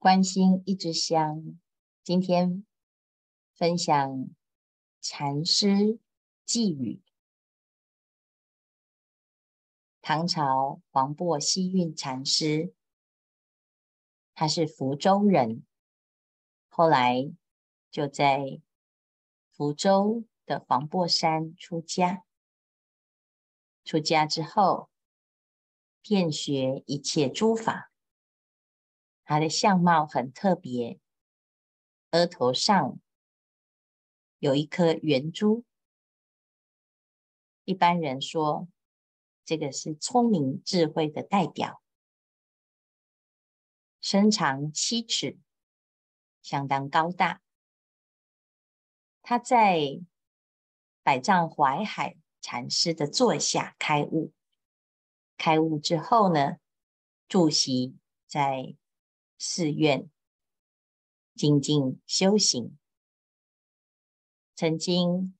观心一支香，今天分享禅师寄语。唐朝黄檗希运禅师，他是福州人，后来就在福州的黄檗山出家。出家之后，遍学一切诸法。他的相貌很特别，额头上有一颗圆珠。一般人说，这个是聪明智慧的代表。身长7尺，相当高大。他在百丈怀海禅师的座下开悟。开悟之后呢，住席在寺院精进修行。曾经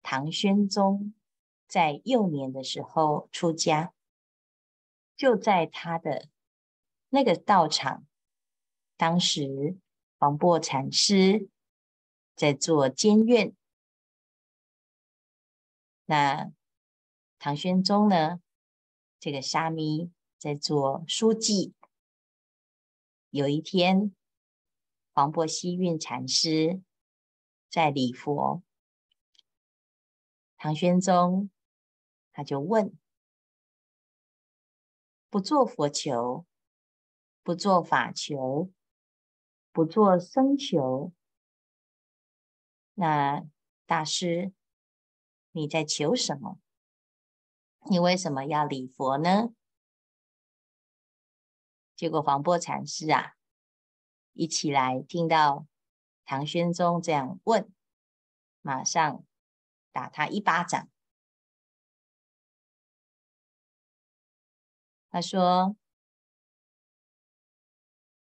唐宣宗在幼年的时候出家，就在他的那个道场，当时黄檗禅师在做监院。那唐宣宗呢，这个沙弥在做书记。有一天，黄檗希运禅师在礼佛，唐玄宗他就问：不做佛求，不做法求，不做僧求，那大师你在求什么？你为什么要礼佛呢？结果黄檗禅师一起来听到唐宣宗这样问，马上打他一巴掌。他说：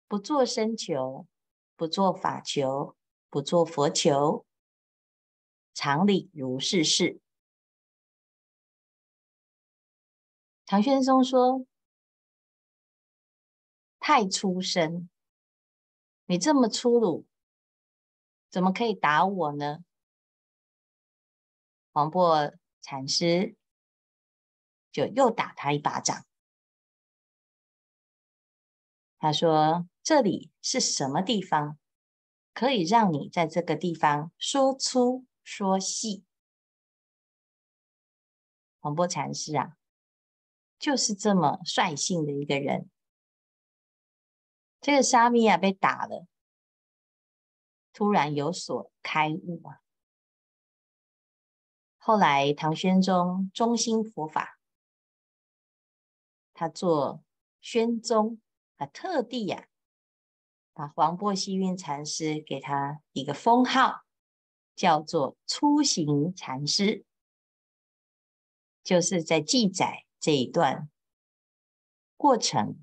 不做身求，不做法求，不做佛求，常理如是是。唐宣宗说：太粗生，你这么粗鲁，怎么可以打我呢？黄檗禅师就又打他一巴掌。他说：这里是什么地方，可以让你在这个地方说粗说细？黄檗禅师就是这么率性的一个人。这个沙弥被打了，突然有所开悟。后来唐宣宗中兴佛法，他做宣宗，他特地把黄檗希运禅师给他一个封号，叫做粗行禅师，就是在记载这一段过程。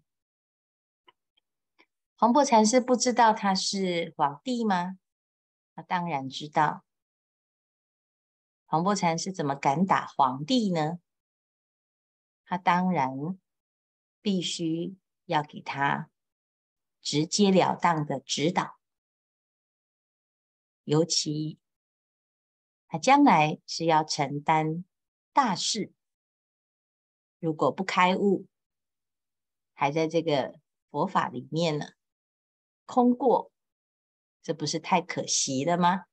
黄檗禅师不知道他是皇帝吗？他当然知道。黄檗禅师怎么敢打皇帝呢？他当然必须要给他直截了当的指导。尤其他将来是要承担大事，如果不开悟，还在这个佛法里面呢，空过，这不是太可惜了吗？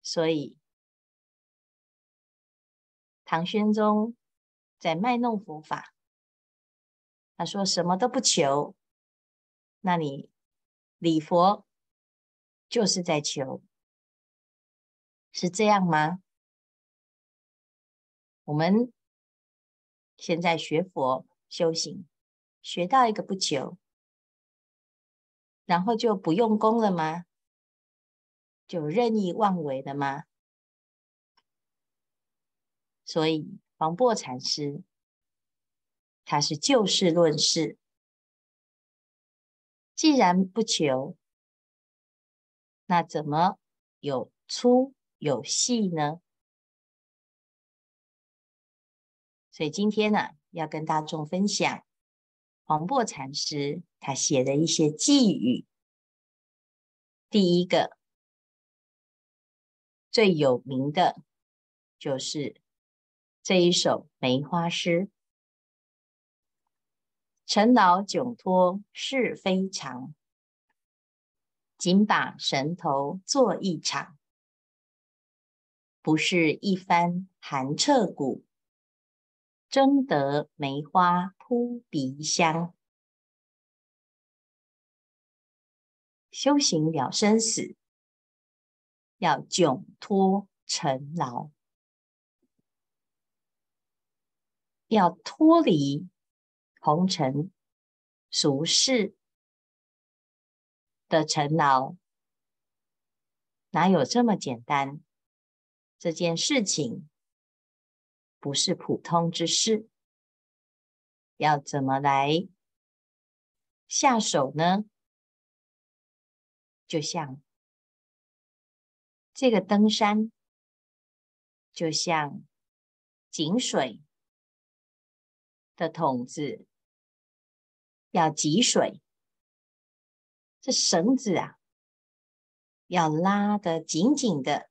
所以唐宣宗在卖弄佛法。他说：什么都不求，那你礼佛就是在求，是这样吗？我们现在学佛修行，学到一个不求，然后就不用功了吗？就任意妄为了吗？所以黄檗禅师他是就事论事，既然不求，那怎么有粗有细呢？所以今天要跟大众分享黄檗禅师他写的一些寄语。第一个最有名的就是这一首梅花诗：尘劳窘脱是非常，紧把绳头做一场。不是一番寒彻骨，争得梅花扑鼻香。修行了生死，要窘脱尘劳，要脱离红尘俗世的尘劳，哪有这么简单？这件事情不是普通之事，要怎么来下手呢？就像这个登山，就像井水的桶子要汲水，这绳子啊要拉得紧紧的，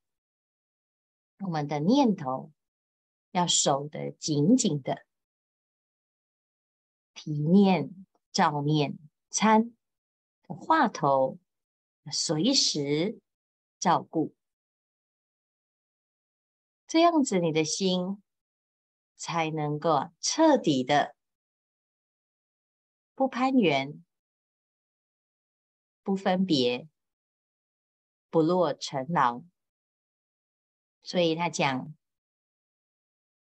我们的念头要守得紧紧的，体念、照念、参话头随时照顾，这样子你的心才能够彻底的不攀缘、不分别、不落尘劳。所以他讲，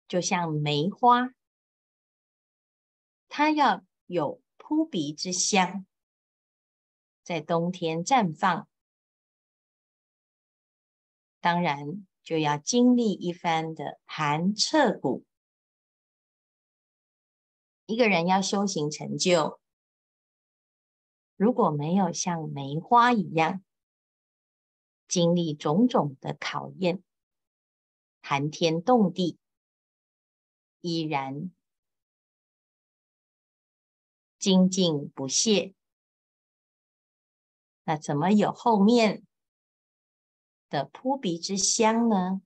就像梅花，它要有扑鼻之香，在冬天绽放，当然就要经历一番的寒彻骨。一个人要修行成就，如果没有像梅花一样经历种种的考验，寒天冻地，依然精进不懈，那怎么有后面的扑鼻之香呢？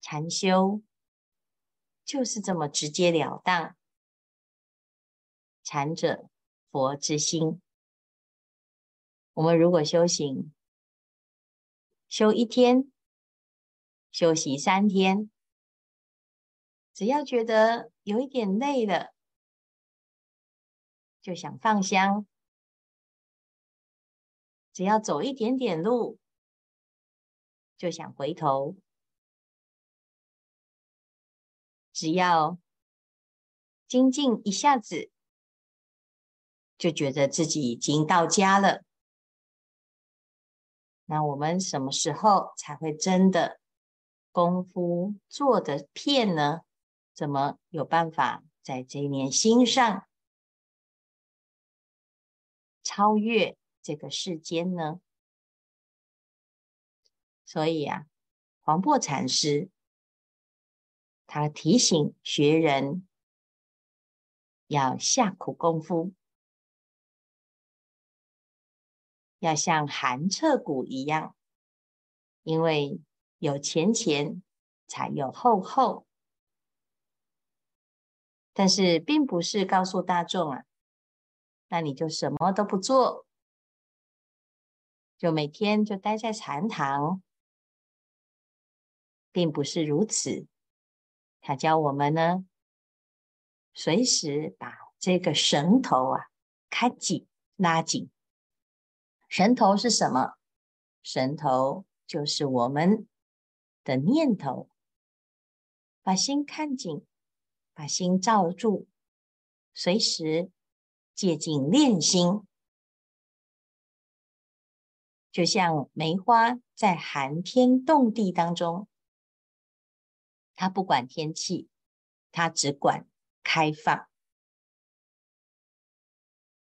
禅修就是这么直截了当，禅者佛之心。我们如果修行，修一天，休息3天，只要觉得有一点累了，就想放香，只要走一点点路，就想回头，只要精进一下子，就觉得自己已经到家了。那我们什么时候才会真的功夫做的片呢？怎么有办法在这一念心上超越这个世间呢？所以啊，黄檗禅师他提醒学人要下苦功夫，要像寒彻骨一样，因为有前前才有后后。但是并不是告诉大众啊，那你就什么都不做，就每天就待在禅堂，并不是如此。他教我们呢，随时把这个绳头啊开紧拉紧。绳头是什么？绳头就是我们的念头，把心看紧，把心罩住，随时借镜练心。就像梅花在寒天冻地当中，它不管天气，它只管开放。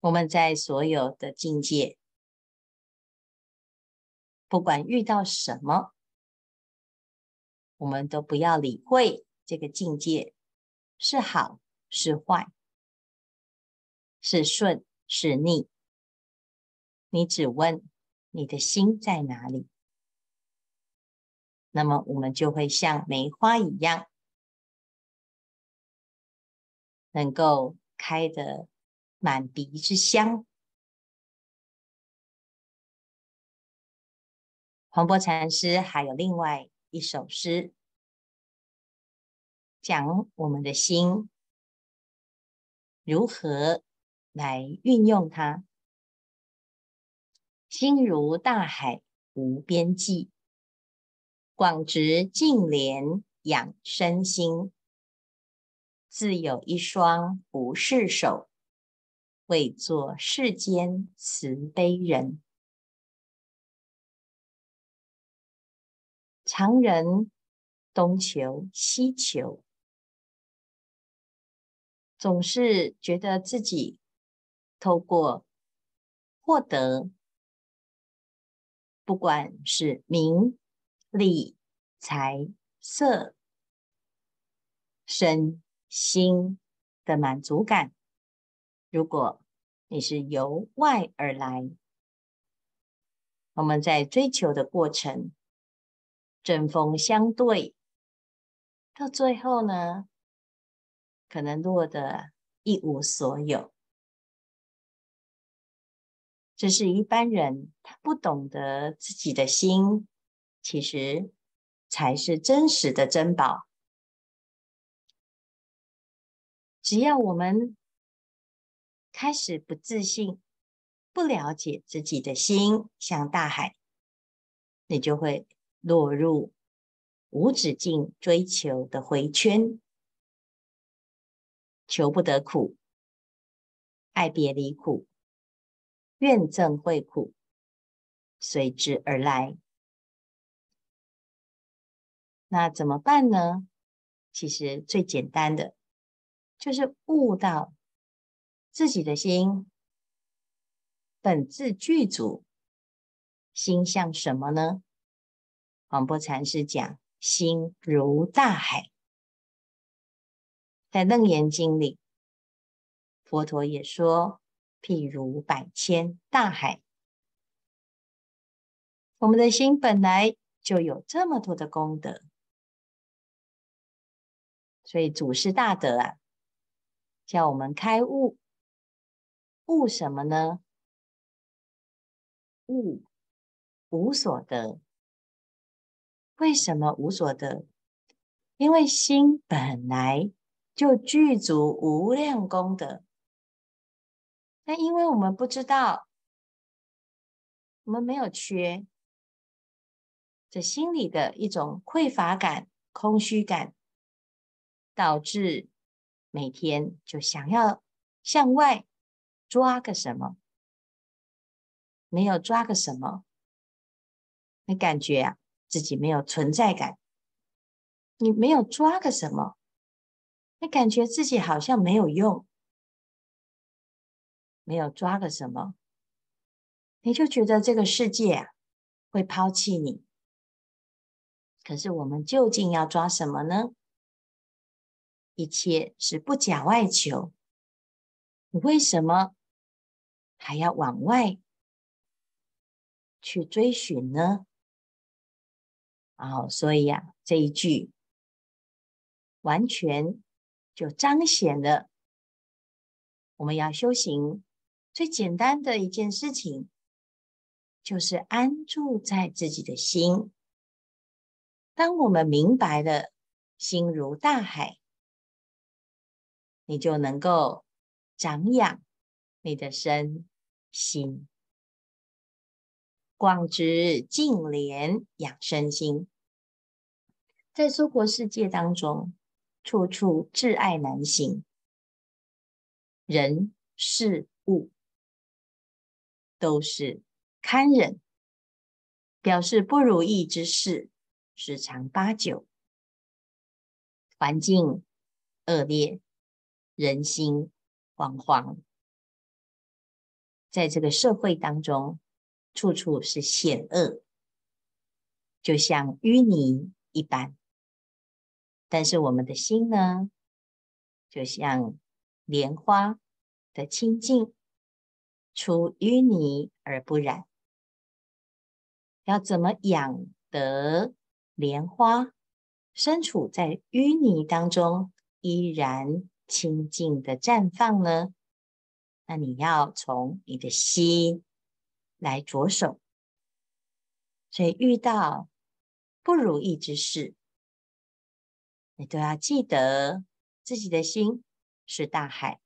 我们在所有的境界，不管遇到什么，我们都不要理会这个境界，是好是坏，是顺是逆，你只问你的心在哪里，那么我们就会像梅花一样，能够开得满鼻之香。黄檗禅师还有另外一首诗，讲我们的心如何来运用它。心如大海无边际，广植净莲养身心。自有一双不世手，为作世间慈悲人。常人东求西求，总是觉得自己透过获得，不管是名、利、财、色、身、心的满足感，如果你是由外而来，我们在追求的过程针锋相对，到最后呢，可能落得一无所有。这是一般人他不懂得自己的心，其实才是真实的珍宝。只要我们开始不自信，不了解自己的心，像大海，你就会落入无止境追求的回圈，求不得苦，爱别离苦，怨憎会苦随之而来。那怎么办呢？其实最简单的就是悟到自己的心本自具足。心像什么呢？黄檗禅师讲，心如大海。在《楞严经》里，佛陀也说，譬如百千大海。我们的心本来就有这么多的功德，所以祖师大德啊，叫我们开悟。悟什么呢？悟无所得。为什么无所得？因为心本来就具足无量功德，但因为我们不知道，我们没有缺，这心里的一种匮乏感、空虚感，导致每天就想要向外抓个什么，没有抓个什么，你感觉啊自己没有存在感，你没有抓个什么，你感觉自己好像没有用，没有抓个什么，你就觉得这个世界啊会抛弃你。可是我们究竟要抓什么呢？一切是不假外求，你为什么还要往外去追寻呢？所以啊，这一句完全就彰显了我们要修行最简单的一件事情，就是安住在自己的心。当我们明白了心如大海，你就能够长养你的身心。广植净莲养身心，在娑婆世界当中，处处挚爱难行，人事物都是堪忍，表示不如意之事十常八九，环境恶劣，人心惶惶，在这个社会当中，处处是险恶，就像淤泥一般。但是我们的心呢，就像莲花的清净，出淤泥而不染。要怎么养得莲花身处在淤泥当中依然清净的绽放呢？那你要从你的心来着手。所以遇到不如意之事，你都要记得自己的心是大海，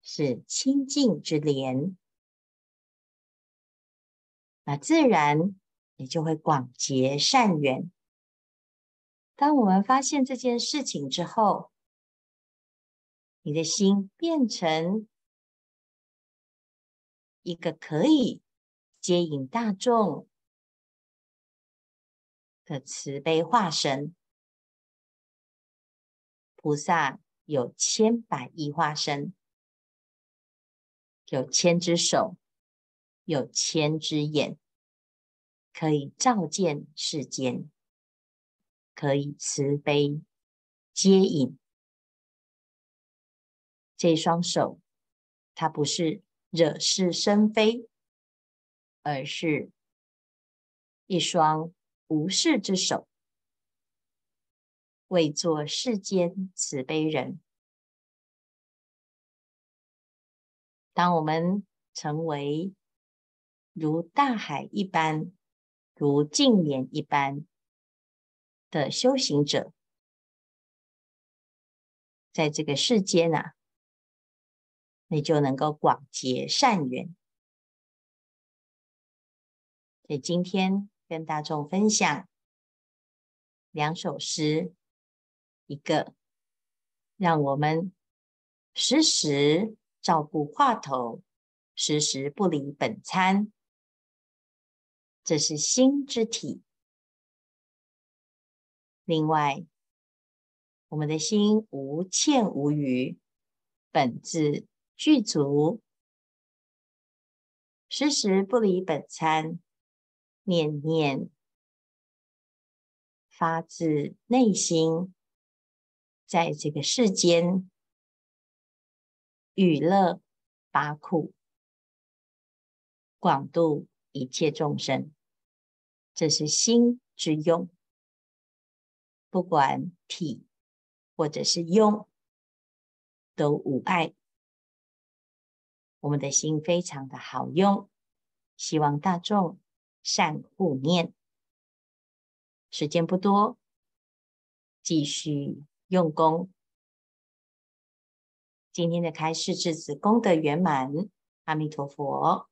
是清净之莲，那自然也就会广结善缘。当我们发现这件事情之后，你的心变成一个可以接引大众的慈悲化身。菩萨有千百亿化身，有千只手，有千只眼，可以照见世间，可以慈悲接引。这双手它不是惹是生非，而是一双无事之手，为作世间慈悲人。当我们成为如大海一般，如净莲一般的修行者，在这个世间啊，你就能够广结善缘。所以今天跟大众分享两首诗，一个让我们时时照顾话头，时时不离本餐，这是心之体。另外，我们的心无欠无余，本自具足，时时不离本餐，念念发自内心，在这个世间娱乐拔苦，广度一切众生，这是心之用。不管体或者是用都无碍，我们的心非常的好用，希望大众善护念。时间不多，继续用功。今天的开示至此功德圆满，阿弥陀佛。